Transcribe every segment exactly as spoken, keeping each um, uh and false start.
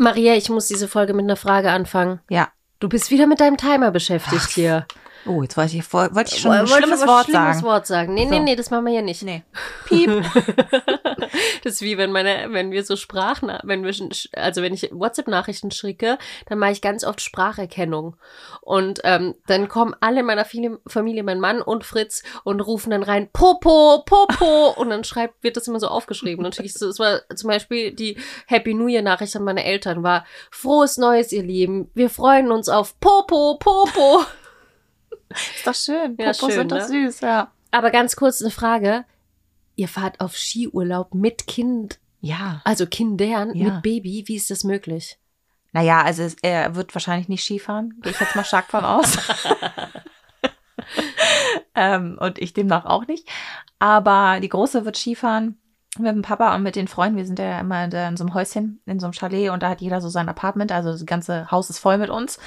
Maria, ich muss diese Folge mit einer Frage anfangen. Ja. Du bist wieder mit deinem Timer beschäftigt Ach. hier. Oh, jetzt wollte ich, wollte ich schon ein schlimmes Wort sagen. Schlimmes Wort sagen. Nee, so. nee, nee, das machen wir ja nicht. Nee. Piep. Das ist wie, wenn meine, wenn wir so Sprachen, wenn wir, also wenn ich WhatsApp-Nachrichten schicke, dann mache ich ganz oft Spracherkennung. Und ähm, dann kommen alle in meiner Familie, mein Mann und Fritz, und rufen dann rein, Popo, Popo. Und dann schreibt, wird das immer so aufgeschrieben. Natürlich, das war zum Beispiel die Happy New Year-Nachricht an meine Eltern, war, frohes Neues, ihr Lieben. Wir freuen uns auf Popo, Popo. Ist doch schön. Ja, Popos schön, sind doch ne? süß, ja. Aber ganz kurz eine Frage. Ihr fahrt auf Skiurlaub mit Kind. Ja. Also Kindern, ja. mit Baby. Wie ist das möglich? Naja, also es, er wird wahrscheinlich nicht Skifahren. Gehe ich jetzt mal stark von aus. ähm, und ich demnach auch nicht. Aber die Große wird Skifahren mit dem Papa und mit den Freunden. Wir sind ja immer in so einem Häuschen, in so einem Chalet. Und da hat jeder so sein Apartment. Also das ganze Haus ist voll mit uns.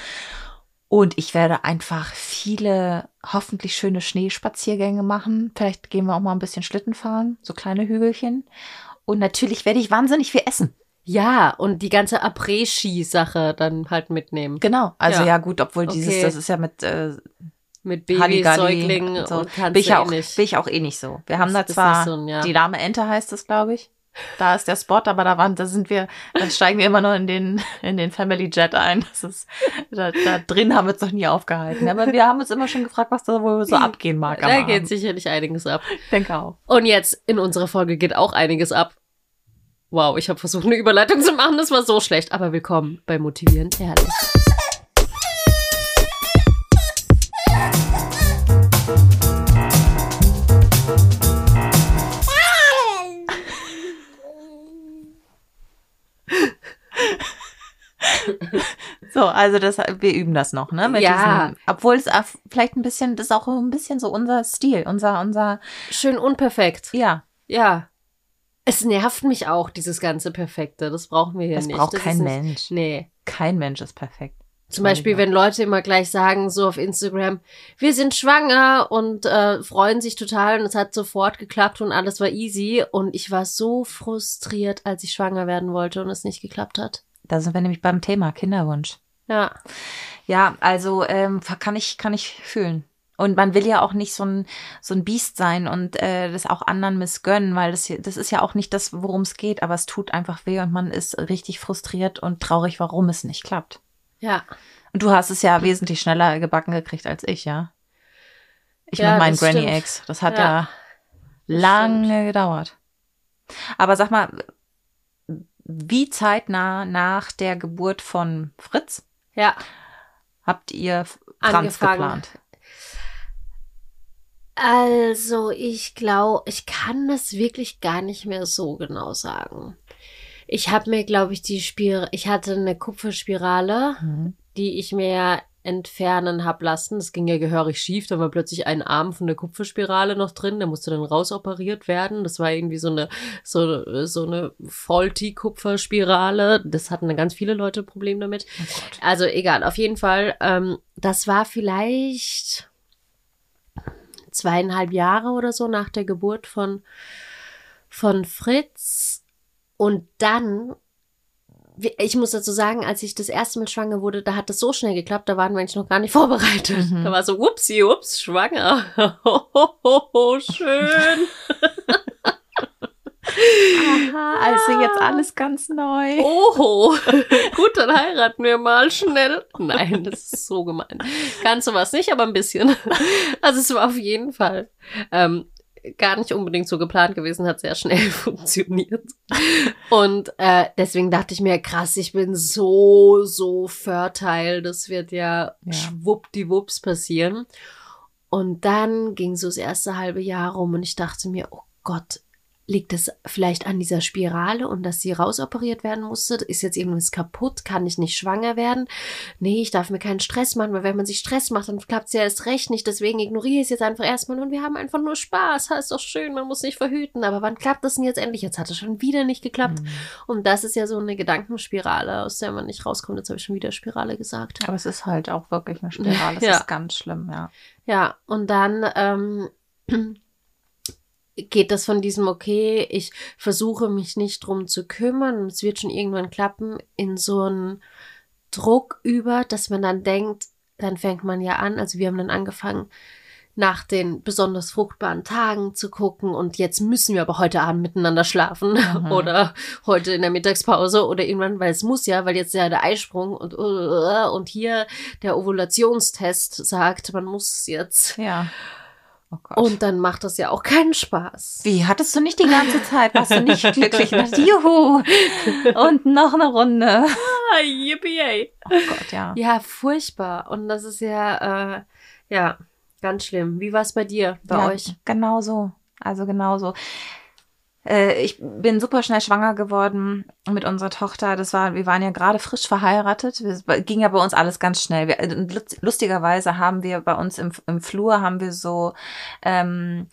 Und ich werde einfach viele, hoffentlich schöne Schneespaziergänge machen. Vielleicht gehen wir auch mal ein bisschen Schlitten fahren, so kleine Hügelchen. Und natürlich werde ich wahnsinnig viel essen. Ja, und die ganze Après-Ski-Sache dann halt mitnehmen. Genau, also ja, ja gut, obwohl okay. dieses, das ist ja mit... Äh, Mit Baby, Säuglingen und so. Und bin, ich ja auch, eh nicht. bin ich auch eh nicht so. Wir haben das da zwar, so ein, ja. die lahme Ente heißt das, glaube ich. Da ist der Spot, aber da, waren, da sind wir, da steigen wir immer noch in den, in den Family Jet ein. Das ist, da, da drin haben wir uns noch nie aufgehalten. Aber wir haben uns immer schon gefragt, was da wohl so abgehen mag. Da geht sicherlich einiges ab. Ich denke auch. Und jetzt in unserer Folge geht auch einiges ab. Wow, ich habe versucht, eine Überleitung zu machen. Das war so schlecht. Aber willkommen bei Motivierend Ehrlich. So, also das, wir üben das noch, ne? Mit ja. Diesen, obwohl es vielleicht ein bisschen, das ist auch ein bisschen so unser Stil, unser, unser... Schön unperfekt. Ja. Ja. Es nervt mich auch, dieses ganze Perfekte. Das brauchen wir hier das nicht. Braucht das braucht kein Mensch. Nicht, nee. Kein Mensch ist perfekt. Zum Beispiel, wenn Leute immer gleich sagen, so auf Instagram, wir sind schwanger und äh, freuen sich total und es hat sofort geklappt und alles war easy. Und ich war so frustriert, als ich schwanger werden wollte und es nicht geklappt hat. Da sind wir nämlich beim Thema Kinderwunsch. Ja. Ja, also ähm, kann ich, kann ich fühlen. Und man will ja auch nicht so ein, so ein Biest sein und äh, das auch anderen missgönnen, weil das, das ist ja auch nicht das, worum es geht, aber es tut einfach weh und man ist richtig frustriert und traurig, warum es nicht klappt. Ja. Und du hast es ja wesentlich schneller gebacken gekriegt als ich, ja? Ich ja, mit meinen Granny stimmt. Eggs. Das hat ja, ja lange stimmt. gedauert. Aber sag mal, wie zeitnah nach der Geburt von Fritz ja. habt ihr Franz geplant? Also ich glaube, ich kann das wirklich gar nicht mehr so genau sagen. Ich habe mir, glaube ich, die Spir- ich hatte eine Kupferspirale, mhm. die ich mir entfernen habe lassen. Das ging ja gehörig schief. Da war plötzlich ein Arm von der Kupferspirale noch drin. Der musste dann rausoperiert werden. Das war irgendwie so eine so, so eine Faulty-Kupferspirale. Das hatten dann ganz viele Leute ein Problem damit. Oh Gott. Also egal, auf jeden Fall. Ähm, das war vielleicht zweieinhalb Jahre oder so nach der Geburt von, von Fritz. Und dann... Ich muss dazu sagen, als ich das erste Mal schwanger wurde, da hat das so schnell geklappt, da waren wir eigentlich noch gar nicht vorbereitet. Mhm. Da war so, wupsi, ups, schwanger. Ho, ho, ho, ho, schön. Aha, also jetzt alles ganz neu. Oho, gut, dann heiraten wir mal schnell. Nein, das ist so gemein. Kannst du was nicht, aber ein bisschen. Also es war auf jeden Fall... Ähm, gar nicht unbedingt so geplant gewesen, hat sehr schnell funktioniert. Und äh, deswegen dachte ich mir, krass, ich bin so, so fertile, das wird ja, ja. schwuppdiwupps passieren. Und dann ging so das erste halbe Jahr rum und ich dachte mir, oh Gott, liegt das vielleicht an dieser Spirale und dass sie rausoperiert werden musste? Ist jetzt irgendwas kaputt? Kann ich nicht schwanger werden? Nee, ich darf mir keinen Stress machen, weil wenn man sich Stress macht, dann klappt es ja erst recht nicht. Deswegen ignoriere ich es jetzt einfach erstmal und wir haben einfach nur Spaß. Das ist doch schön, man muss nicht verhüten. Aber wann klappt das denn jetzt endlich? Jetzt hat es schon wieder nicht geklappt. Mhm. Und das ist ja so eine Gedankenspirale, aus der man nicht rauskommt. Jetzt habe ich schon wieder Spirale gesagt. Aber es ist halt auch wirklich eine Spirale. Das ja. ist ganz schlimm, ja. Ja, und dann... Ähm, geht das von diesem, okay, ich versuche mich nicht drum zu kümmern, es wird schon irgendwann klappen, in so einen Druck über, dass man dann denkt, dann fängt man ja an, also wir haben dann angefangen, nach den besonders fruchtbaren Tagen zu gucken und jetzt müssen wir aber heute Abend miteinander schlafen mhm. oder heute in der Mittagspause oder irgendwann, weil es muss ja, weil jetzt ja der Eisprung und, und hier der Ovulationstest sagt, man muss jetzt. Ja. Oh Gott. Und dann macht das ja auch keinen Spaß. Wie, hattest du nicht die ganze Zeit, warst du nicht glücklich? Juhu! Und noch eine Runde. Yippie! Oh Gott, ja. Ja, furchtbar. Und das ist ja, äh, ja, ganz schlimm. Wie war es bei dir, bei ja, euch? Genau so. Also genau so. Äh, ich bin super schnell schwanger geworden mit unserer Tochter. Das war, wir waren ja gerade frisch verheiratet. Es ging ja bei uns alles ganz schnell. Wir, lustigerweise haben wir bei uns im, im Flur haben wir so ähm,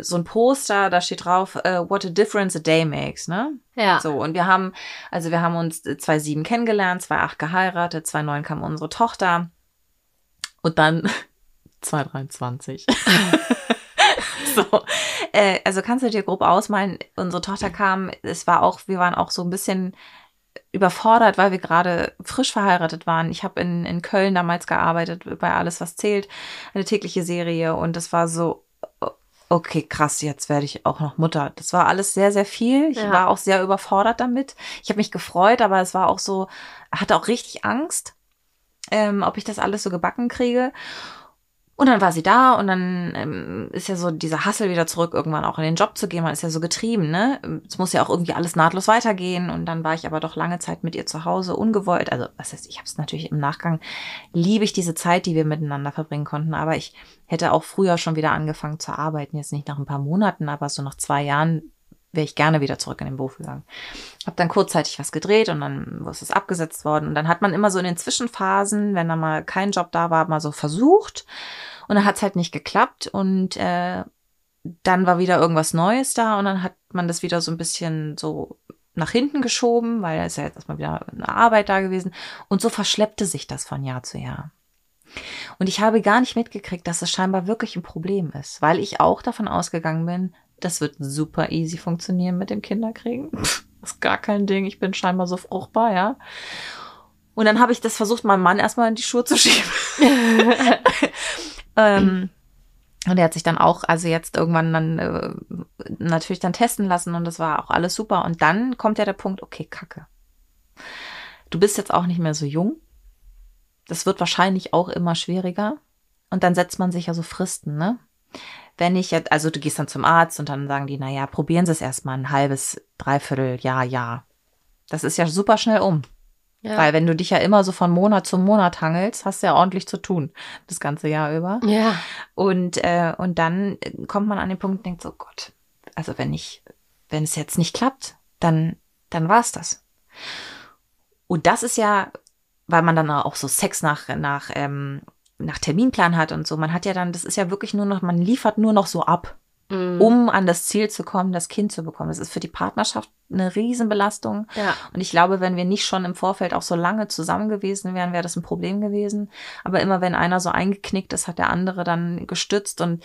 so ein Poster, da steht drauf uh, What a difference a day makes, ne? Ja. So, und wir haben, also wir haben uns zweitausendsieben kennengelernt, zweitausendacht geheiratet, zweitausendneun kam unsere Tochter und dann zweitausenddreiundzwanzig. So. Äh, also kannst du dir grob ausmalen, unsere Tochter kam, es war auch, wir waren auch so ein bisschen überfordert, weil wir gerade frisch verheiratet waren. Ich habe in, in Köln damals gearbeitet bei Alles, was zählt, eine tägliche Serie und das war so, okay, krass, jetzt werde ich auch noch Mutter. Das war alles sehr, sehr viel. Ich ja. war auch sehr überfordert damit. Ich habe mich gefreut, aber es war auch so, hatte auch richtig Angst, ähm, ob ich das alles so gebacken kriege. Und dann war sie da und dann ähm, ist ja so dieser Hassel wieder zurück, irgendwann auch in den Job zu gehen. Man ist ja so getrieben, ne? Es muss ja auch irgendwie alles nahtlos weitergehen. Und dann war ich aber doch lange Zeit mit ihr zu Hause, ungewollt. Also, was heißt, ich habe es natürlich im Nachgang, liebe ich diese Zeit, die wir miteinander verbringen konnten. Aber ich hätte auch früher schon wieder angefangen zu arbeiten. Jetzt nicht nach ein paar Monaten, aber so nach zwei Jahren wäre ich gerne wieder zurück in den Beruf gegangen. Habe dann kurzzeitig was gedreht und dann ist es abgesetzt worden. Und dann hat man immer so in den Zwischenphasen, wenn dann mal kein Job da war, mal so versucht. Und dann hat es halt nicht geklappt und äh, dann war wieder irgendwas Neues da und dann hat man das wieder so ein bisschen so nach hinten geschoben, weil da ist ja jetzt erstmal wieder eine Arbeit da gewesen. Und so verschleppte sich das von Jahr zu Jahr. Und ich habe gar nicht mitgekriegt, dass das scheinbar wirklich ein Problem ist, weil ich auch davon ausgegangen bin, das wird super easy funktionieren mit dem Kinderkriegen. Pff, ist gar kein Ding, ich bin scheinbar so fruchtbar, ja. Und dann habe ich das versucht, meinem Mann erstmal in die Schuhe zu schieben. Ähm, und er hat sich dann auch, also jetzt irgendwann dann äh, natürlich dann testen lassen und das war auch alles super. Und dann kommt ja der Punkt, okay, Kacke. Du bist jetzt auch nicht mehr so jung. Das wird wahrscheinlich auch immer schwieriger. Und dann setzt man sich ja so Fristen, ne? Wenn ich jetzt, also du gehst dann zum Arzt und dann sagen die, naja, probieren Sie es erstmal ein halbes, dreiviertel Jahr, Jahr. Das ist ja super schnell um. Ja. Weil wenn du dich ja immer so von Monat zu Monat hangelst, hast du ja ordentlich zu tun, das ganze Jahr über. Ja. Und, äh, und dann kommt man an den Punkt und denkt so, Gott, also wenn ich, wenn es jetzt nicht klappt, dann, dann war es das. Und das ist ja, weil man dann auch so Sex nach, nach, ähm, nach Terminplan hat und so, man hat ja dann, das ist ja wirklich nur noch, man liefert nur noch so ab, mhm. um an das Ziel zu kommen, das Kind zu bekommen. Das ist für die Partnerschaft eine Riesenbelastung. Ja. Und ich glaube, wenn wir nicht schon im Vorfeld auch so lange zusammen gewesen wären, wäre das ein Problem gewesen. Aber immer wenn einer so eingeknickt ist, hat der andere dann gestützt. Und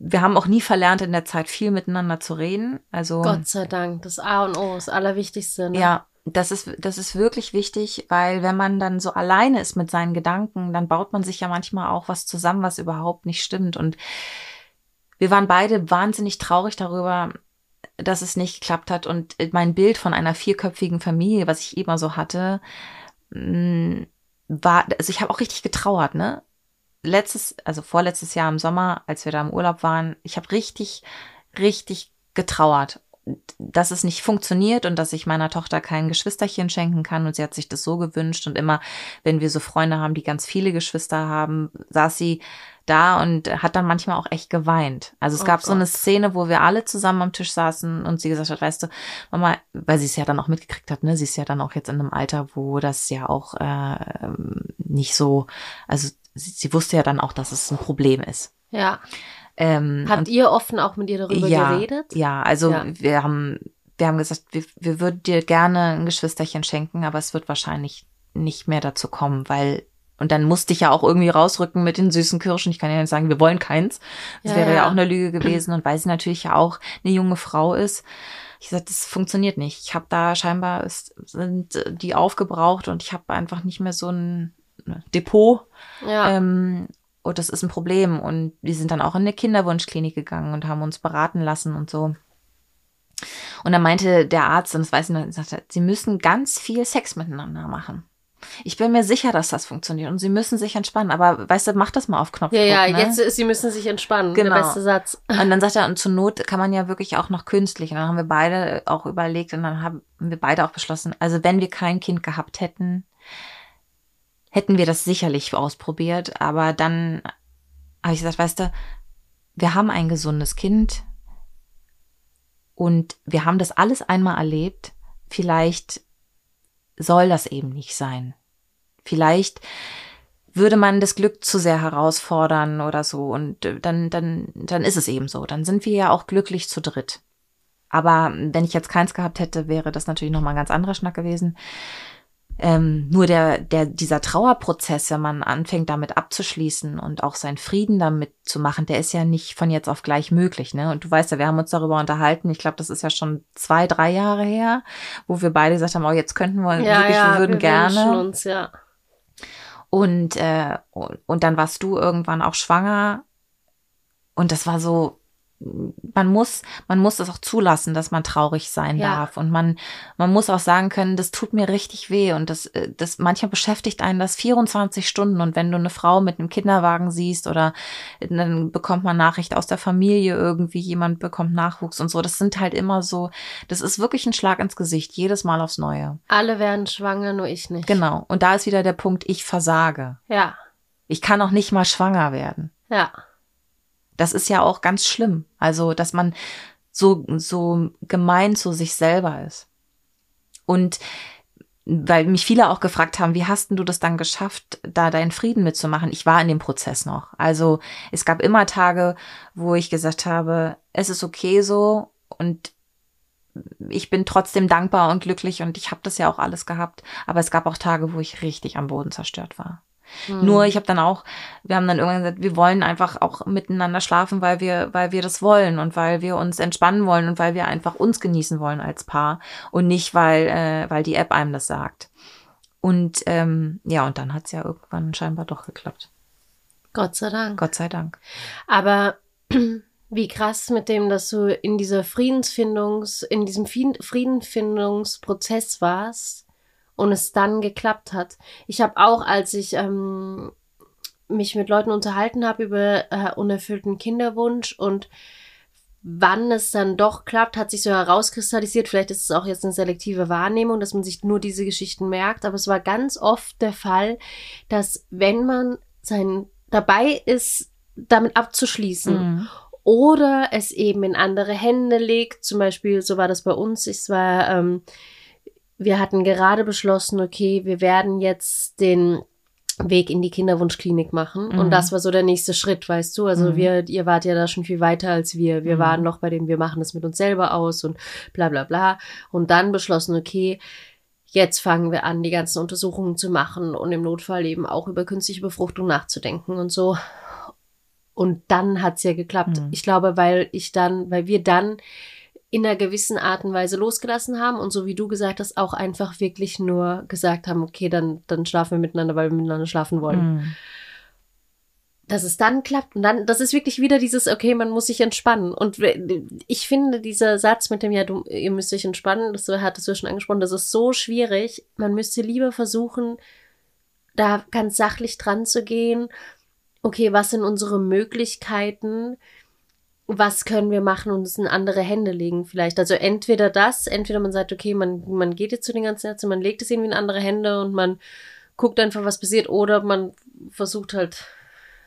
wir haben auch nie verlernt, in der Zeit viel miteinander zu reden. Also Gott sei Dank, das A und O, das Allerwichtigste. Ne? Ja, das ist, das ist wirklich wichtig, weil wenn man dann so alleine ist mit seinen Gedanken, dann baut man sich ja manchmal auch was zusammen, was überhaupt nicht stimmt. Und wir waren beide wahnsinnig traurig darüber, dass es nicht geklappt hat und mein Bild von einer vierköpfigen Familie, was ich immer so hatte, war, also ich habe auch richtig getrauert, ne? Letztes, also vorletztes Jahr im Sommer, als wir da im Urlaub waren, ich habe richtig, richtig getrauert, dass es nicht funktioniert und dass ich meiner Tochter kein Geschwisterchen schenken kann und sie hat sich das so gewünscht und immer, wenn wir so Freunde haben, die ganz viele Geschwister haben, saß sie da und hat dann manchmal auch echt geweint. Also es oh gab Gott. so eine Szene, wo wir alle zusammen am Tisch saßen und sie gesagt hat, weißt du, Mama, weil sie es ja dann auch mitgekriegt hat, ne, sie ist ja dann auch jetzt in einem Alter, wo das ja auch äh, nicht so, also sie, sie wusste ja dann auch, dass es ein Problem ist. Ja. Ähm, Habt ihr offen auch mit ihr darüber ja, geredet? Ja, also ja. wir haben wir haben gesagt, wir, wir würden dir gerne ein Geschwisterchen schenken, aber es wird wahrscheinlich nicht mehr dazu kommen, weil Und dann musste ich ja auch irgendwie rausrücken mit den süßen Kirschen. Ich kann ja nicht sagen, wir wollen keins. Das ja, wäre ja, ja auch eine Lüge gewesen. Und weil sie natürlich ja auch eine junge Frau ist, ich sagte, das funktioniert nicht. Ich habe da scheinbar, es sind die aufgebraucht und ich habe einfach nicht mehr so ein Depot. Ja. Ähm, und das ist ein Problem. Und wir sind dann auch in eine Kinderwunschklinik gegangen und haben uns beraten lassen und so. Und dann meinte der Arzt, und das weiß ich noch, sagte, sie müssen ganz viel Sex miteinander machen. Ich bin mir sicher, dass das funktioniert und sie müssen sich entspannen. Aber weißt du, mach das mal auf Knopfdruck. Ja, ja, ne? Jetzt ist, sie müssen sich entspannen, genau. Der beste Satz. Und dann sagt er, und zur Not kann man ja wirklich auch noch künstlich. Und dann haben wir beide auch überlegt und dann haben wir beide auch beschlossen, also wenn wir kein Kind gehabt hätten, hätten wir das sicherlich ausprobiert. Aber dann habe ich gesagt, weißt du, wir haben ein gesundes Kind und wir haben das alles einmal erlebt. Vielleicht soll das eben nicht sein. Vielleicht würde man das Glück zu sehr herausfordern oder so und dann, dann, dann ist es eben so. Dann sind wir ja auch glücklich zu dritt. Aber wenn ich jetzt keins gehabt hätte, wäre das natürlich nochmal ein ganz anderer Schnack gewesen. Ähm, nur der, der, dieser Trauerprozess, wenn man anfängt, damit abzuschließen und auch seinen Frieden damit zu machen, der ist ja nicht von jetzt auf gleich möglich, ne? Und du weißt ja, wir haben uns darüber unterhalten. Ich glaube, das ist ja schon zwei, drei Jahre her, wo wir beide gesagt haben, oh, jetzt könnten wir ja, wirklich, ja, wir würden wir gerne. Ja, wir wünschen uns, ja. Und, äh, und, und dann warst du irgendwann auch schwanger. Und das war so, man muss, man muss das auch zulassen, dass man traurig sein ja. darf. Und man, man muss auch sagen können, das tut mir richtig weh. Und das, das, manchmal beschäftigt einen das vierundzwanzig Stunden. Und wenn du eine Frau mit einem Kinderwagen siehst oder dann bekommt man Nachricht aus der Familie irgendwie, jemand bekommt Nachwuchs und so. Das sind halt immer so, das ist wirklich ein Schlag ins Gesicht, jedes Mal aufs Neue. Alle werden schwanger, nur ich nicht. Genau. Und da ist wieder der Punkt, ich versage. Ja. Ich kann auch nicht mal schwanger werden. Ja. Das ist ja auch ganz schlimm. Also, dass man so, so gemein zu sich selber ist. Und weil mich viele auch gefragt haben, wie hast denn du das dann geschafft, da deinen Frieden mitzumachen? Ich war in dem Prozess noch. Also, es gab immer Tage, wo ich gesagt habe, es ist okay so und ich bin trotzdem dankbar und glücklich und ich habe das ja auch alles gehabt. Aber es gab auch Tage, wo ich richtig am Boden zerstört war. Mhm. Nur ich habe dann auch, wir haben dann irgendwann gesagt, wir wollen einfach auch miteinander schlafen, weil wir, weil wir das wollen und weil wir uns entspannen wollen und weil wir einfach uns genießen wollen als Paar und nicht, weil, äh, weil die App einem das sagt. Und ähm, ja, und dann hat es ja irgendwann scheinbar doch geklappt. Gott sei Dank. Gott sei Dank. Aber wie krass mit dem, dass du in dieser Friedensfindungs, in diesem Friedenfindungsprozess warst. Und es dann geklappt hat. Ich habe auch, als ich ähm, mich mit Leuten unterhalten habe über äh, unerfüllten Kinderwunsch und wann es dann doch klappt, hat sich so herauskristallisiert. Vielleicht ist es auch jetzt eine selektive Wahrnehmung, dass man sich nur diese Geschichten merkt. Aber es war ganz oft der Fall, dass wenn man sein, dabei ist, damit abzuschließen, mhm. oder es eben in andere Hände legt, zum Beispiel, so war das bei uns, ich war... Ähm, Wir hatten gerade beschlossen, okay, wir werden jetzt den Weg in die Kinderwunschklinik machen. Mhm. Und das war so der nächste Schritt, weißt du? Also mhm. wir, ihr wart ja da schon viel weiter als wir. Wir mhm. waren noch bei dem, wir machen das mit uns selber aus und bla bla bla. Und dann beschlossen, okay, jetzt fangen wir an, die ganzen Untersuchungen zu machen und im Notfall eben auch über künstliche Befruchtung nachzudenken und so. Und dann hat's ja geklappt. Mhm. Ich glaube, weil ich dann, weil wir dann in einer gewissen Art und Weise losgelassen haben und so wie du gesagt hast, auch einfach wirklich nur gesagt haben, okay, dann, dann schlafen wir miteinander, weil wir miteinander schlafen wollen. Mm. Dass es dann klappt und dann, das ist wirklich wieder dieses, okay, man muss sich entspannen. Und ich finde, dieser Satz mit dem, ja, du, ihr müsst euch entspannen, das hattest du schon angesprochen, das ist so schwierig. Man müsste lieber versuchen, da ganz sachlich dran zu gehen. Okay, was sind unsere Möglichkeiten? Was können wir machen und es in andere Hände legen vielleicht? Also entweder das, entweder man sagt, okay, man, man geht jetzt zu den ganzen Ärzten, man legt es irgendwie in andere Hände und man guckt einfach, was passiert, oder man versucht halt,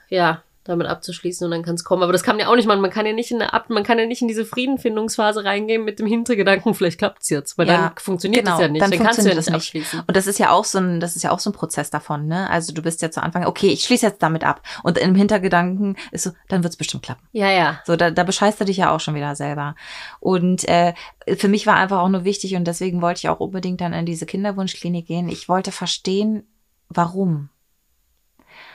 ja, damit abzuschließen und dann kann es kommen. Aber das kann man ja auch nicht machen. Man kann ja nicht in eine Ab- man kann ja nicht in diese Friedenfindungsphase reingehen mit dem Hintergedanken, vielleicht klappt es jetzt, weil ja, dann funktioniert es genau, ja nicht. Dann, dann kannst du ja das nicht abschließen. Und das ist ja auch so ein, das ist ja auch so ein Prozess davon, ne? Also du bist ja zu Anfang, okay, ich schließe jetzt damit ab. Und im Hintergedanken ist so, dann wird es bestimmt klappen. Ja, ja. So, da, da bescheißt du dich ja auch schon wieder selber. Und äh, für mich war einfach auch nur wichtig und deswegen wollte ich auch unbedingt dann in diese Kinderwunschklinik gehen. Ich wollte verstehen, warum.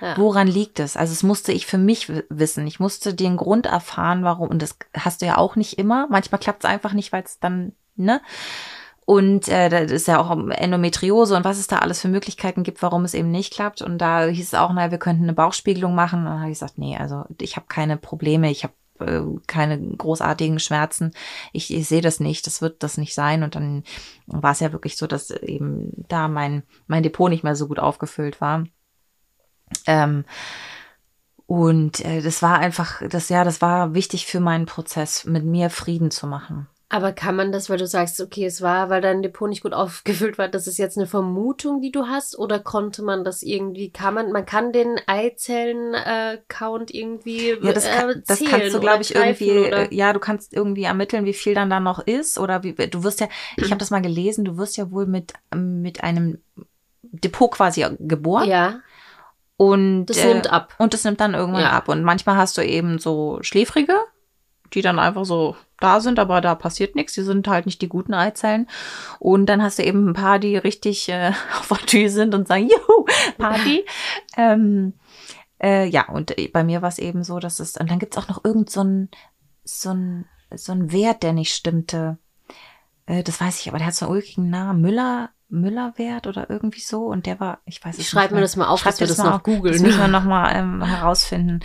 Ja. Woran liegt es? Also es musste ich für mich wissen. Ich musste den Grund erfahren, warum. Und das hast du ja auch nicht immer. Manchmal klappt es einfach nicht, weil es dann, ne? Und äh, das ist ja auch Endometriose und was es da alles für Möglichkeiten gibt, warum es eben nicht klappt. Und da hieß es auch, naja, wir könnten eine Bauchspiegelung machen. Und dann habe ich gesagt, nee, also ich habe keine Probleme, ich habe äh, keine großartigen Schmerzen. Ich, ich sehe das nicht, das wird das nicht sein. Und dann war es ja wirklich so, dass eben da mein, mein Depot nicht mehr so gut aufgefüllt war. Ähm, und äh, das war einfach, das ja, das war wichtig für meinen Prozess, mit mir Frieden zu machen. Aber kann man das, weil du sagst, okay, es war, weil dein Depot nicht gut aufgefüllt war, das ist jetzt eine Vermutung, die du hast? Oder konnte man das irgendwie, kann man, man kann den Eizellen-Count äh, irgendwie ja, das kann, äh, zählen? Das kannst du, glaube ich, irgendwie, oder? Ja, du kannst irgendwie ermitteln, wie viel dann da noch ist. Oder wie, du wirst ja, ich habe das mal gelesen, du wirst ja wohl mit, mit einem Depot quasi geboren. Ja. Und das äh, nimmt ab. Und das nimmt dann irgendwann ja. ab. Und manchmal hast du eben so schläfrige, die dann einfach so da sind, aber da passiert nichts. Die sind halt nicht die guten Eizellen. Und dann hast du eben ein paar, die richtig äh, auf der Tür sind und sagen, juhu, Party. ähm, äh, ja, und bei mir war es eben so, dass es, und dann gibt es auch noch irgend so ein, so ein, so ein Wert, der nicht stimmte. Äh, das weiß ich, aber der hat so einen ulkigen Namen. Müller, Müllerwert oder irgendwie so. Und der war, ich weiß es nicht. Schreib mir das mal auf, dass wir das noch googeln. Das müssen wir nochmal ähm, herausfinden.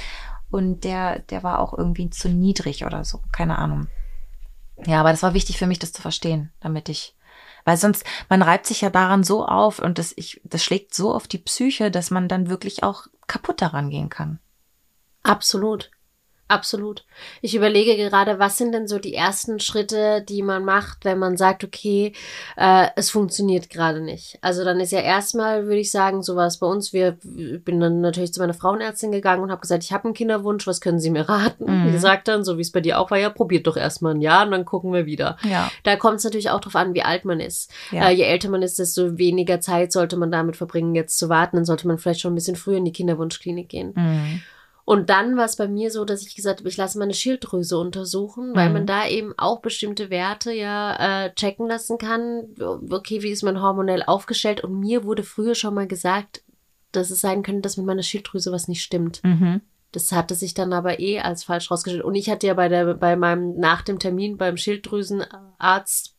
Und der, der war auch irgendwie zu niedrig oder so. Keine Ahnung. Ja, aber das war wichtig für mich, das zu verstehen, damit ich, weil sonst, man reibt sich ja daran so auf und das, ich, das schlägt so auf die Psyche, dass man dann wirklich auch kaputt daran gehen kann. Absolut. Absolut. Ich überlege gerade, was sind denn so die ersten Schritte, die man macht, wenn man sagt, okay, äh, es funktioniert gerade nicht. Also dann ist ja erstmal, würde ich sagen, sowas bei uns. Wir, ich bin dann natürlich zu meiner Frauenärztin gegangen und habe gesagt, ich habe einen Kinderwunsch, was können Sie mir raten? Mhm. Die sagt dann, so wie es bei dir auch war, ja, probiert doch erstmal ein Jahr und dann gucken wir wieder. Ja. Da kommt es natürlich auch drauf an, wie alt man ist. Ja. Äh, je älter man ist, desto weniger Zeit sollte man damit verbringen, jetzt zu warten. Dann sollte man vielleicht schon ein bisschen früher in die Kinderwunschklinik gehen. Mhm. Und dann war es bei mir so, dass ich gesagt habe, ich lasse meine Schilddrüse untersuchen, weil mhm. man da eben auch bestimmte Werte ja äh, checken lassen kann. Okay, wie ist man hormonell aufgestellt? Und mir wurde früher schon mal gesagt, dass es sein könnte, dass mit meiner Schilddrüse was nicht stimmt. Mhm. Das hatte sich dann aber eh als falsch rausgestellt. Und ich hatte ja bei der, bei meinem, nach dem Termin beim Schilddrüsenarzt,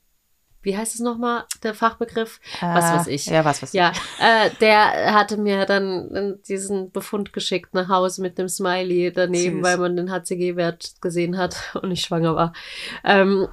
wie heißt es nochmal, der Fachbegriff? Äh, was weiß ich. Ja, was weiß ich. Ja, äh, der hatte mir dann diesen Befund geschickt nach Hause mit einem Smiley daneben, Süß. Weil man den H C G-Wert gesehen hat und ich schwanger war. Ähm,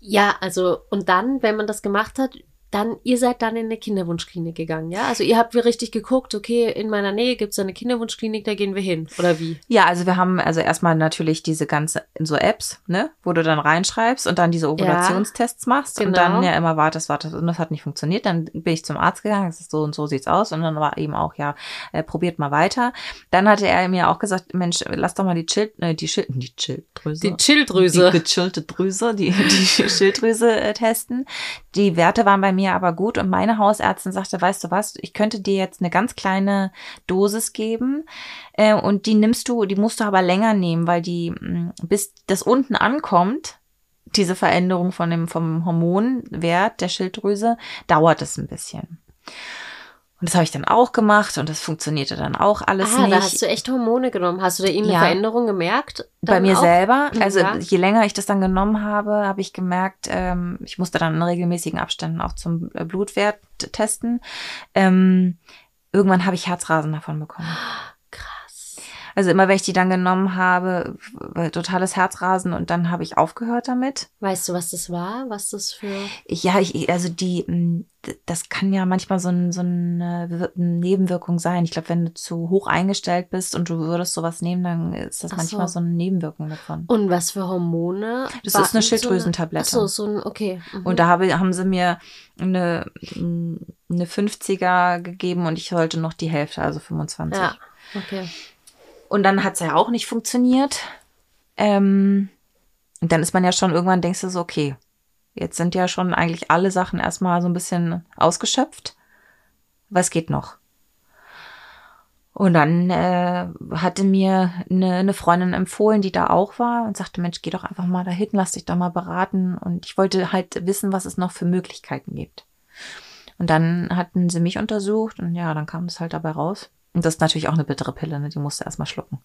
ja, also und dann, wenn man das gemacht hat, dann, ihr seid dann in eine Kinderwunschklinik gegangen, ja? Also ihr habt richtig geguckt, okay, in meiner Nähe gibt es eine Kinderwunschklinik, da gehen wir hin, oder wie? Ja, also wir haben also erstmal natürlich diese ganzen, so Apps, ne, wo du dann reinschreibst und dann diese Ovulationstests ja, machst genau. und dann ja immer wartest, wartest und das hat nicht funktioniert. Dann bin ich zum Arzt gegangen, das ist so und so sieht's aus und dann war eben auch, ja, äh, probiert mal weiter. Dann hatte er mir auch gesagt, Mensch, lass doch mal die Schild, äh, die Schild, die Schilddrüse. Die Schilddrüse. Die gechillte Drüse, die, die Schilddrüse äh, testen. Die Werte waren bei mir aber gut und meine Hausärztin sagte, weißt du was, ich könnte dir jetzt eine ganz kleine Dosis geben äh, und die nimmst du, die musst du aber länger nehmen, weil die, bis das unten ankommt, diese Veränderung von dem, vom Hormonwert der Schilddrüse, dauert es ein bisschen. Und das habe ich dann auch gemacht und das funktionierte dann auch alles ah, nicht. Ah, da hast du echt Hormone genommen. Hast du da irgendeine ja. Veränderung gemerkt? Bei mir auch? Selber. Also ja. je länger ich das dann genommen habe, habe ich gemerkt, ähm, ich musste dann in regelmäßigen Abständen auch zum Blutwert testen. Ähm, irgendwann habe ich Herzrasen davon bekommen. Krass. Also immer, wenn ich die dann genommen habe, totales Herzrasen und dann habe ich aufgehört damit. Weißt du, was das war? Was das für... Ja, ich, also die... Das kann ja manchmal so, ein, so eine Nebenwirkung sein. Ich glaube, wenn du zu hoch eingestellt bist und du würdest sowas nehmen, dann ist das so. Manchmal so eine Nebenwirkung davon. Und was für Hormone? Das ist eine Schilddrüsentablette. So eine, ach so, so ein, okay. Mhm. Und da habe, haben sie mir eine, eine fünfziger gegeben und ich sollte noch die Hälfte, also fünfundzwanzig. Ja, okay. Und dann hat es ja auch nicht funktioniert. Ähm, und dann ist man ja schon, irgendwann denkst du so, okay. Jetzt sind ja schon eigentlich alle Sachen erstmal so ein bisschen ausgeschöpft. Was geht noch? Und dann äh, hatte mir eine, eine Freundin empfohlen, die da auch war und sagte, Mensch, geh doch einfach mal dahin, lass dich doch mal beraten. Und ich wollte halt wissen, was es noch für Möglichkeiten gibt. Und dann hatten sie mich untersucht und ja, dann kam es halt dabei raus. Und das ist natürlich auch eine bittere Pille, ne? Die musst du erstmal schlucken.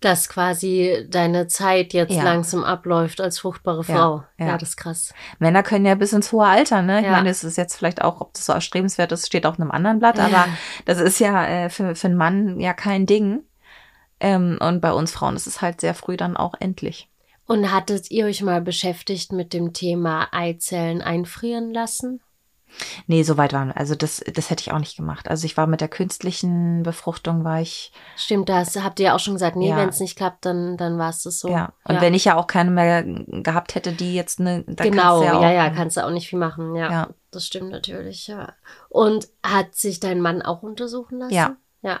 Dass quasi deine Zeit jetzt ja. langsam abläuft als fruchtbare Frau. Ja, ja. ja, das ist krass. Männer können ja bis ins hohe Alter, ne? Ich ja. meine, es ist jetzt vielleicht auch, ob das so erstrebenswert ist, steht auch in einem anderen Blatt, aber ja. das ist ja äh, für, für einen Mann ja kein Ding. Ähm, und bei uns Frauen ist es halt sehr früh dann auch endlich. Und hattet ihr euch mal beschäftigt mit dem Thema Eizellen einfrieren lassen? Nee, so weit waren wir. Also das, das hätte ich auch nicht gemacht. Also ich war mit der künstlichen Befruchtung, war ich... Stimmt, das habt ihr ja auch schon gesagt. Nee, ja. wenn es nicht klappt, dann, dann war es das so. Ja, und ja. wenn ich ja auch keine mehr gehabt hätte, die jetzt eine... Genau, ja, ja, ja, kannst du auch nicht viel machen. Ja, ja. das stimmt natürlich, ja. Und hat sich dein Mann auch untersuchen lassen? Ja. Ja.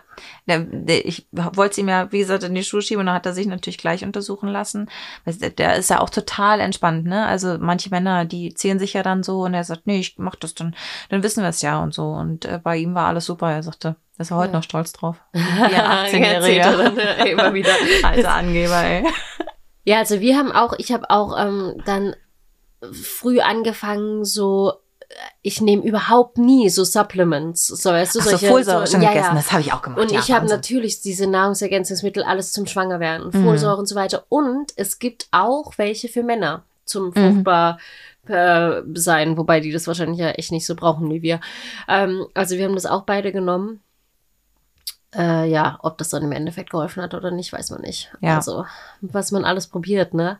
Ich wollte es ihm ja, wie gesagt, in die Schuhe schieben und dann hat er sich natürlich gleich untersuchen lassen. Der ist ja auch total entspannt, ne? Also manche Männer, die ziehen sich ja dann so und er sagt, nee, ich mach das, dann, dann wissen wir es ja und so. Und äh, bei ihm war alles super. Er sagte, er ist er heute ja. noch stolz drauf. Ja, achtzehnjähriger. Immer wieder. Alter Angeber, ey. Ja, also wir haben auch, ich habe auch ähm, dann früh angefangen, so ich nehme überhaupt nie so Supplements. So, weißt du, Ach so, solche, Folsäure so, schon ja, gegessen, ja. das habe ich auch gemacht. Und ja, ich habe natürlich diese Nahrungsergänzungsmittel, alles zum Schwangerwerden, Folsäure mhm. und so weiter. Und es gibt auch welche für Männer zum fruchtbar mhm. äh, sein, wobei die das wahrscheinlich ja echt nicht so brauchen wie wir. Ähm, also wir haben das auch beide genommen. Äh, ja, ob das dann im Endeffekt geholfen hat oder nicht, weiß man nicht. Ja. Also, was man alles probiert, ne?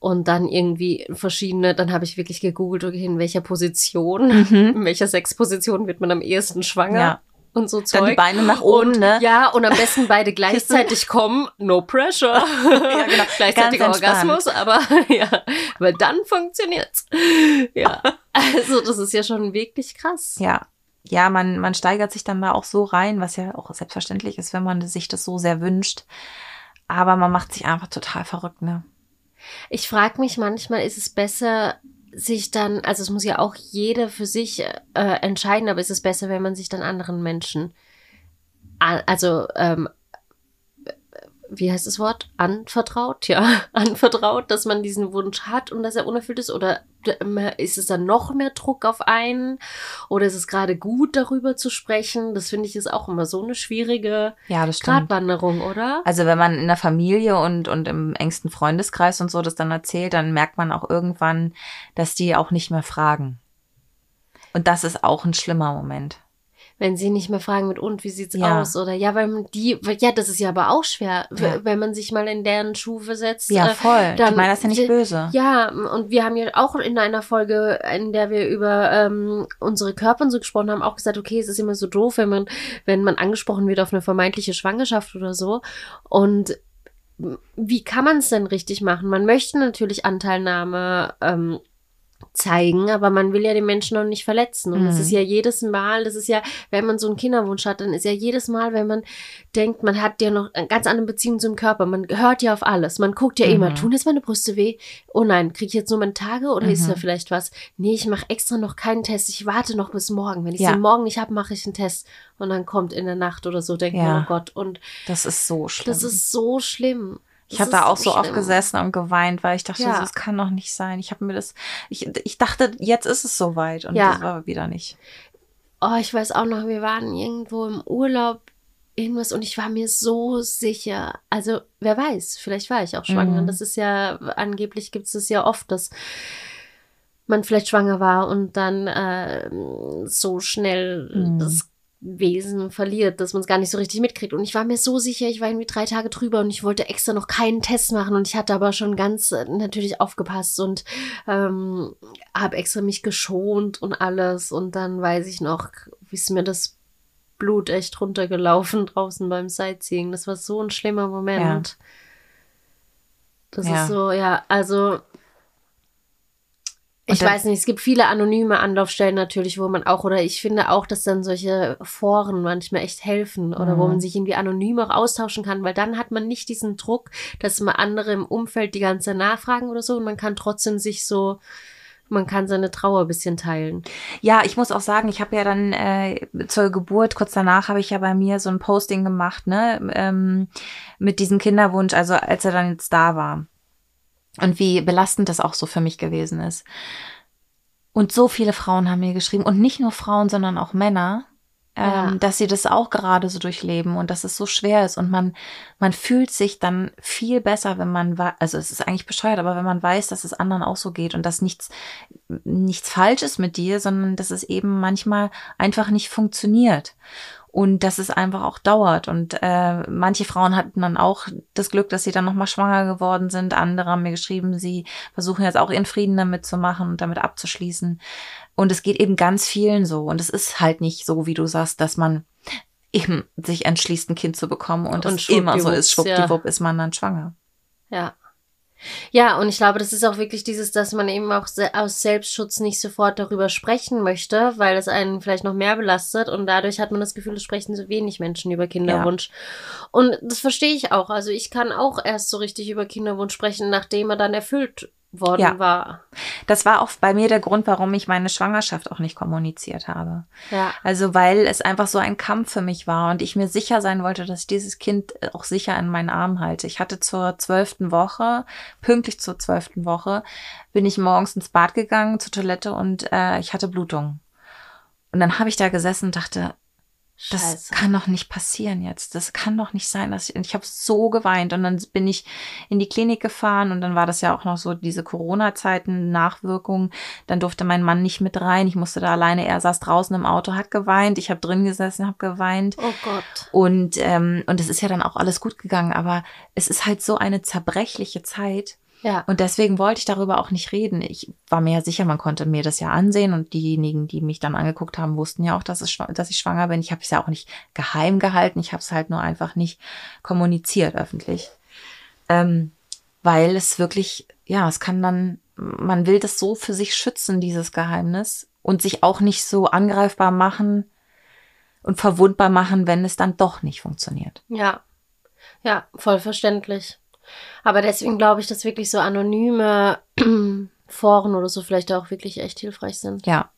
Und dann irgendwie verschiedene, dann habe ich wirklich gegoogelt, okay, in welcher Position, mhm. in welcher Sexposition wird man am ehesten schwanger ja. und so Zeug. Dann die Beine nach oben, und, ne? Ja, und am besten beide gleichzeitig kommen, no pressure. Ja, genau. Gleichzeitiger Orgasmus, aber ja, weil dann funktioniert's. Ja, also das ist ja schon wirklich krass. Ja. Ja, man, man steigert sich dann da auch so rein, was ja auch selbstverständlich ist, wenn man sich das so sehr wünscht. Aber man macht sich einfach total verrückt, ne? Ich frage mich manchmal, ist es besser, sich dann, also es muss ja auch jeder für sich äh, entscheiden, aber ist es besser, wenn man sich dann anderen Menschen, a- also ähm, wie heißt das Wort? Anvertraut, ja, anvertraut, dass man diesen Wunsch hat und dass er unerfüllt ist, oder ist es dann noch mehr Druck auf einen oder ist es gerade gut, darüber zu sprechen? Das finde ich ist auch immer so eine schwierige ja, Gratwanderung, oder? Also wenn man in der Familie und, und im engsten Freundeskreis und so das dann erzählt, dann merkt man auch irgendwann, dass die auch nicht mehr fragen. Und das ist auch ein schlimmer Moment. Wenn sie nicht mehr fragen mit und, wie sieht's ja. aus? Oder ja, weil die, weil, ja, das ist ja aber auch schwer, ja. wenn man sich mal in deren Schuh versetzt. Ja, voll. Dann, ich meine, das ist ja nicht böse. Ja, und wir haben ja auch in einer Folge, in der wir über ähm, unsere Körper und so gesprochen haben, auch gesagt, okay, es ist immer so doof, wenn man, wenn man angesprochen wird auf eine vermeintliche Schwangerschaft oder so. Und wie kann man es denn richtig machen? Man möchte natürlich Anteilnahme ähm, zeigen, aber man will ja den Menschen noch nicht verletzen. Und es mhm. ist ja jedes Mal, das ist ja, wenn man so einen Kinderwunsch hat, dann ist ja jedes Mal, wenn man denkt, man hat ja noch eine ganz andere Beziehung zum Körper, man hört ja auf alles, man guckt ja mhm. immer, tun jetzt meine Brüste weh? Oh nein, kriege ich jetzt nur meine Tage oder mhm. ist da vielleicht was? Nee, ich mache extra noch keinen Test, ich warte noch bis morgen. Wenn ich ja. den morgen nicht habe, mache ich einen Test. Und dann kommt in der Nacht oder so, denkt ja. man, oh Gott. Und das ist so schlimm. Das ist so schlimm. Ich habe da auch so oft gesessen und geweint, weil ich dachte, ja. so, das kann doch nicht sein. Ich habe mir das, ich, ich dachte, jetzt ist es soweit und ja. das war aber wieder nicht. Oh, ich weiß auch noch, wir waren irgendwo im Urlaub, irgendwas und ich war mir so sicher. Also, wer weiß, vielleicht war ich auch schwanger. Mhm. Das ist ja, angeblich gibt es das ja oft, dass man vielleicht schwanger war und dann äh, so schnell mhm. das Wesen verliert, dass man es gar nicht so richtig mitkriegt. Und ich war mir so sicher, ich war irgendwie drei Tage drüber und ich wollte extra noch keinen Test machen und ich hatte aber schon ganz natürlich aufgepasst und ähm, habe extra mich geschont und alles. Und dann weiß ich noch, wie es mir das Blut echt runtergelaufen draußen beim Sightseeing. Das war so ein schlimmer Moment. Ja. Das ja. ist so, ja, also... Ich weiß nicht, es gibt viele anonyme Anlaufstellen natürlich, wo man auch, oder ich finde auch, dass dann solche Foren manchmal echt helfen oder mhm. wo man sich irgendwie anonym auch austauschen kann, weil dann hat man nicht diesen Druck, dass man andere im Umfeld die ganze Zeit nachfragen oder so und man kann trotzdem sich so, man kann seine Trauer ein bisschen teilen. Ja, ich muss auch sagen, ich habe ja dann äh, zur Geburt, kurz danach habe ich ja bei mir so ein Posting gemacht, ne, ähm, mit diesem Kinderwunsch, also als er dann jetzt da war. Und wie belastend das auch so für mich gewesen ist. Und so viele Frauen haben mir geschrieben. Und nicht nur Frauen, sondern auch Männer. Ja. Ähm, dass sie das auch gerade so durchleben und dass es so schwer ist und man man fühlt sich dann viel besser, wenn man, also es ist eigentlich bescheuert, aber wenn man weiß, dass es anderen auch so geht und dass nichts nichts falsch ist mit dir, sondern dass es eben manchmal einfach nicht funktioniert und dass es einfach auch dauert und äh, manche Frauen hatten dann auch das Glück, dass sie dann nochmal schwanger geworden sind, andere haben mir geschrieben, sie versuchen jetzt auch ihren Frieden damit zu machen und damit abzuschließen. Und es geht eben ganz vielen so. Und es ist halt nicht so, wie du sagst, dass man eben sich entschließt, ein Kind zu bekommen. Und, und es immer so ist, schwuppdiwupp, ja. Ist man dann schwanger. Ja. Ja, und ich glaube, das ist auch wirklich dieses, dass man eben auch se- aus Selbstschutz nicht sofort darüber sprechen möchte, weil es einen vielleicht noch mehr belastet und dadurch hat man das Gefühl, es sprechen so wenig Menschen über Kinderwunsch. Ja. Und das verstehe ich auch. Also ich kann auch erst so richtig über Kinderwunsch sprechen, nachdem er dann erfüllt worden ja. war. Das war auch bei mir der Grund, warum ich meine Schwangerschaft auch nicht kommuniziert habe. Ja. Also weil es einfach so ein Kampf für mich war und ich mir sicher sein wollte, dass ich dieses Kind auch sicher in meinen Armen halte. Ich hatte zur zwölften Woche, pünktlich zur zwölften Woche, bin ich morgens ins Bad gegangen, zur Toilette und äh, ich hatte Blutung. Und dann habe ich da gesessen und dachte, Scheiße. Das kann doch nicht passieren jetzt. Das kann doch nicht sein, dass ich, ich habe so geweint und dann bin ich in die Klinik gefahren und dann war das ja auch noch so diese Corona-Zeiten, Nachwirkungen. Dann durfte mein Mann nicht mit rein. Ich musste da alleine. Er saß draußen im Auto, hat geweint. Ich habe drin gesessen, habe geweint. Oh Gott. Und ähm, und es ist ja dann auch alles gut gegangen, aber es ist halt so eine zerbrechliche Zeit. Ja. Und deswegen wollte ich darüber auch nicht reden. Ich war mir ja sicher, man konnte mir das ja ansehen und diejenigen, die mich dann angeguckt haben, wussten ja auch, dass ich schwanger bin. Ich habe es ja auch nicht geheim gehalten. Ich habe es halt nur einfach nicht kommuniziert öffentlich. Ähm, weil es wirklich, ja, es kann dann, man will das so für sich schützen, dieses Geheimnis und sich auch nicht so angreifbar machen und verwundbar machen, wenn es dann doch nicht funktioniert. Ja, ja, voll verständlich. Aber deswegen glaube ich, dass wirklich so anonyme Foren oder so vielleicht auch wirklich echt hilfreich sind. Ja.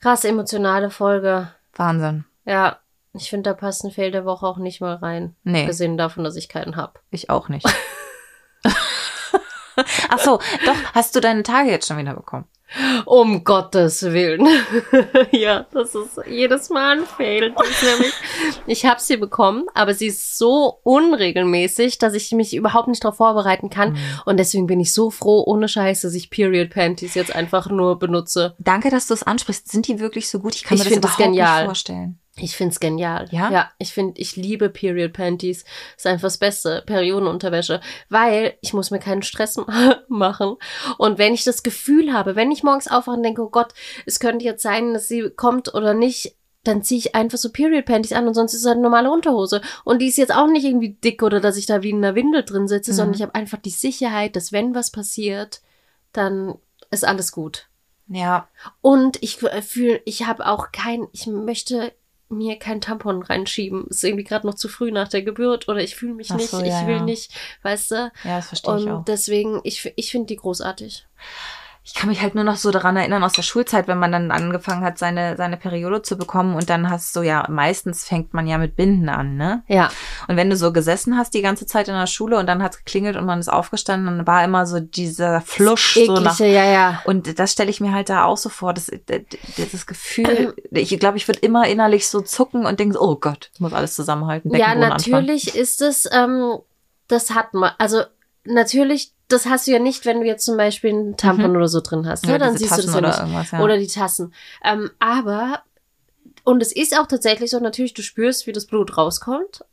Krass emotionale Folge. Wahnsinn. Ja, ich finde, da passt ein Fail der Woche auch nicht mal rein. Nee. Abgesehen davon, dass ich keinen habe. Ich auch nicht. Ach so, doch, hast du deine Tage jetzt schon wieder bekommen? Um Gottes Willen. Ja, das ist jedes Mal ein Fail. Nämlich, ich habe sie bekommen, aber sie ist so unregelmäßig, dass ich mich überhaupt nicht darauf vorbereiten kann. Mhm. Und deswegen bin ich so froh, ohne Scheiß, dass ich Period Panties jetzt einfach nur benutze. Danke, dass du es ansprichst. Sind die wirklich so gut? Ich kann ich mir das überhaupt das genial. nicht vorstellen. Ich find's genial. Ja? Ja, ich finde, ich liebe Period Panties. Ist einfach das Beste, Periodenunterwäsche, weil ich muss mir keinen Stress ma- machen. Und wenn ich das Gefühl habe, wenn ich morgens aufwache und denke, oh Gott, es könnte jetzt sein, dass sie kommt oder nicht, dann ziehe ich einfach so Period Panties an und sonst ist es halt eine normale Unterhose. Und die ist jetzt auch nicht irgendwie dick oder dass ich da wie in einer Windel drin sitze, mhm. sondern ich habe einfach die Sicherheit, dass wenn was passiert, dann ist alles gut. Ja. Und ich fühle, ich habe auch kein, ich möchte mir kein Tampon reinschieben. Ist irgendwie gerade noch zu früh nach der Geburt oder ich fühle mich so, nicht, ja, ich will ja. nicht, weißt du? Ja, das verstehe und ich auch. Und deswegen, ich, ich finde die großartig. Ich kann mich halt nur noch so daran erinnern aus der Schulzeit, wenn man dann angefangen hat, seine seine Periode zu bekommen und dann hast du ja, meistens fängt man ja mit Binden an, ne? Ja. Und wenn du so gesessen hast die ganze Zeit in der Schule und dann hat's geklingelt und man ist aufgestanden, dann war immer so dieser Flusch. Eklige, so nach, ja, ja. Und das stelle ich mir halt da auch so vor, das, das, das Gefühl, ich glaube, ich würde immer innerlich so zucken und denke, oh Gott, ich muss alles zusammenhalten. Ja, natürlich anfangen. Ist es, ähm, das hat man, also natürlich, das hast du ja nicht, wenn du jetzt zum Beispiel einen Tampon mhm. oder so drin hast. Ne? Ja, dann siehst Tassen du das ja nicht. Oder, ja. oder die Tassen. Ähm, aber, und es ist auch tatsächlich so, natürlich, du spürst, wie das Blut rauskommt.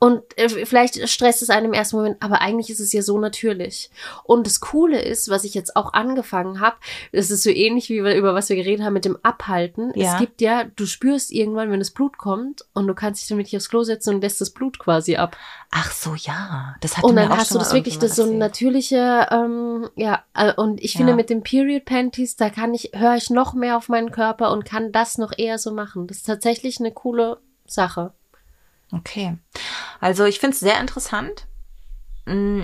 Und äh, vielleicht stresst es einen im ersten Moment, aber eigentlich ist es ja so natürlich. Und das Coole ist, was ich jetzt auch angefangen habe, das ist so ähnlich, wie wir, über was wir geredet haben mit dem Abhalten. Ja. Es gibt ja, du spürst irgendwann, wenn das Blut kommt und du kannst dich damit nicht aufs Klo setzen und lässt das Blut quasi ab. Ach so, ja. Das hat mir auch schon mal erzählt. Und dann hast du das wirklich, das so eine natürliche, ähm, ja, äh, und ich ja. finde mit den Period Panties, da kann ich, höre ich noch mehr auf meinen Körper und kann das noch eher so machen. Das ist tatsächlich eine coole Sache. Okay, also ich finde es sehr interessant.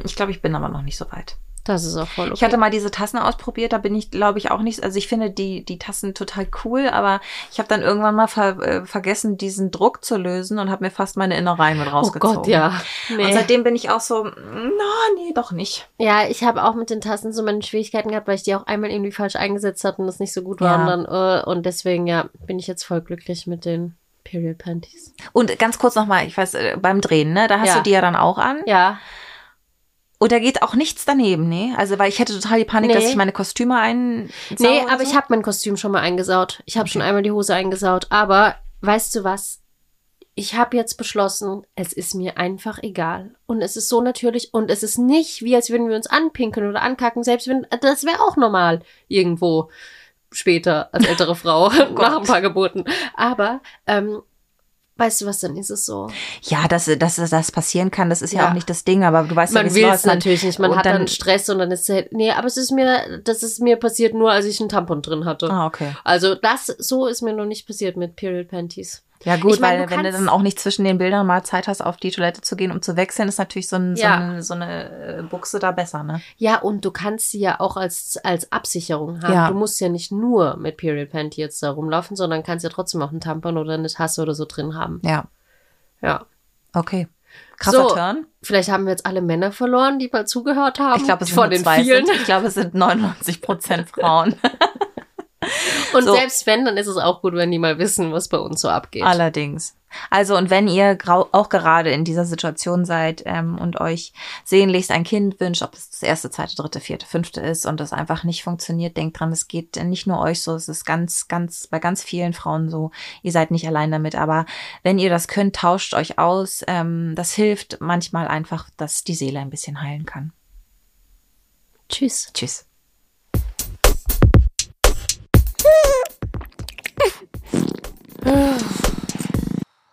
Ich glaube, ich bin aber noch nicht so weit. Das ist auch voll okay. Ich hatte mal diese Tassen ausprobiert, da bin ich, glaube ich, auch nicht, also ich finde die, die Tassen total cool, aber ich habe dann irgendwann mal ver, äh, vergessen, diesen Druck zu lösen und habe mir fast meine Innereien mit rausgezogen. Oh Gott, ja. Nee. Und seitdem bin ich auch so, na, no, nee, doch nicht. Ja, ich habe auch mit den Tassen so meine Schwierigkeiten gehabt, weil ich die auch einmal irgendwie falsch eingesetzt hatte und das nicht so gut war. Ja. Und, dann, äh, und deswegen, ja, bin ich jetzt voll glücklich mit den Period Panties. Und ganz kurz nochmal, ich weiß, beim Drehen, ne, da hast ja. du die ja dann auch an. Ja. Und da geht auch nichts daneben, ne? Also, weil ich hätte total die Panik, nee. dass ich meine Kostüme ein. Nee, aber so. Ich habe mein Kostüm schon mal eingesaut. Ich habe okay. schon einmal die Hose eingesaut. Aber, weißt du was? Ich habe jetzt beschlossen, es ist mir einfach egal. Und es ist so natürlich. Und es ist nicht, wie als würden wir uns anpinkeln oder ankacken. Selbst wenn, das wäre auch normal irgendwo später als ältere Frau oh nach ein paar Geburten. Aber, ähm, weißt du was, dann ist es so. Ja, dass, dass das passieren kann, das ist ja, ja auch nicht das Ding, aber du weißt ja, wie es läuft. Man will es natürlich nicht, man hat dann Stress und dann ist es halt, nee, aber es ist mir, das ist mir passiert nur, als ich einen Tampon drin hatte. Ah, okay. Also das, so ist mir noch nicht passiert mit Period Panties. Ja gut, ich mein, weil du wenn du dann auch nicht zwischen den Bildern mal Zeit hast, auf die Toilette zu gehen, um zu wechseln, ist natürlich so, ein, ja. so, eine, so eine Buchse da besser, ne? Ja, und du kannst sie ja auch als, als Absicherung haben. Ja. Du musst ja nicht nur mit Period Panty jetzt da rumlaufen, sondern kannst ja trotzdem auch einen Tampon oder eine Tasse oder so drin haben. Ja. Ja. Okay. Krasser so, Turn. Vielleicht haben wir jetzt alle Männer verloren, die mal zugehört haben. Ich glaube, es, glaub, es sind neunundneunzig Prozent Frauen. Und so. Selbst wenn, dann ist es auch gut, wenn die mal wissen, was bei uns so abgeht. Allerdings. Also und wenn ihr auch gerade in dieser Situation seid ähm, und euch sehnlichst ein Kind wünscht, ob es das erste, zweite, dritte, vierte, fünfte ist und das einfach nicht funktioniert, denkt dran, es geht nicht nur euch so, es ist ganz, ganz bei ganz vielen Frauen so, ihr seid nicht allein damit, aber wenn ihr das könnt, tauscht euch aus, ähm, das hilft manchmal einfach, dass die Seele ein bisschen heilen kann. Tschüss. Tschüss.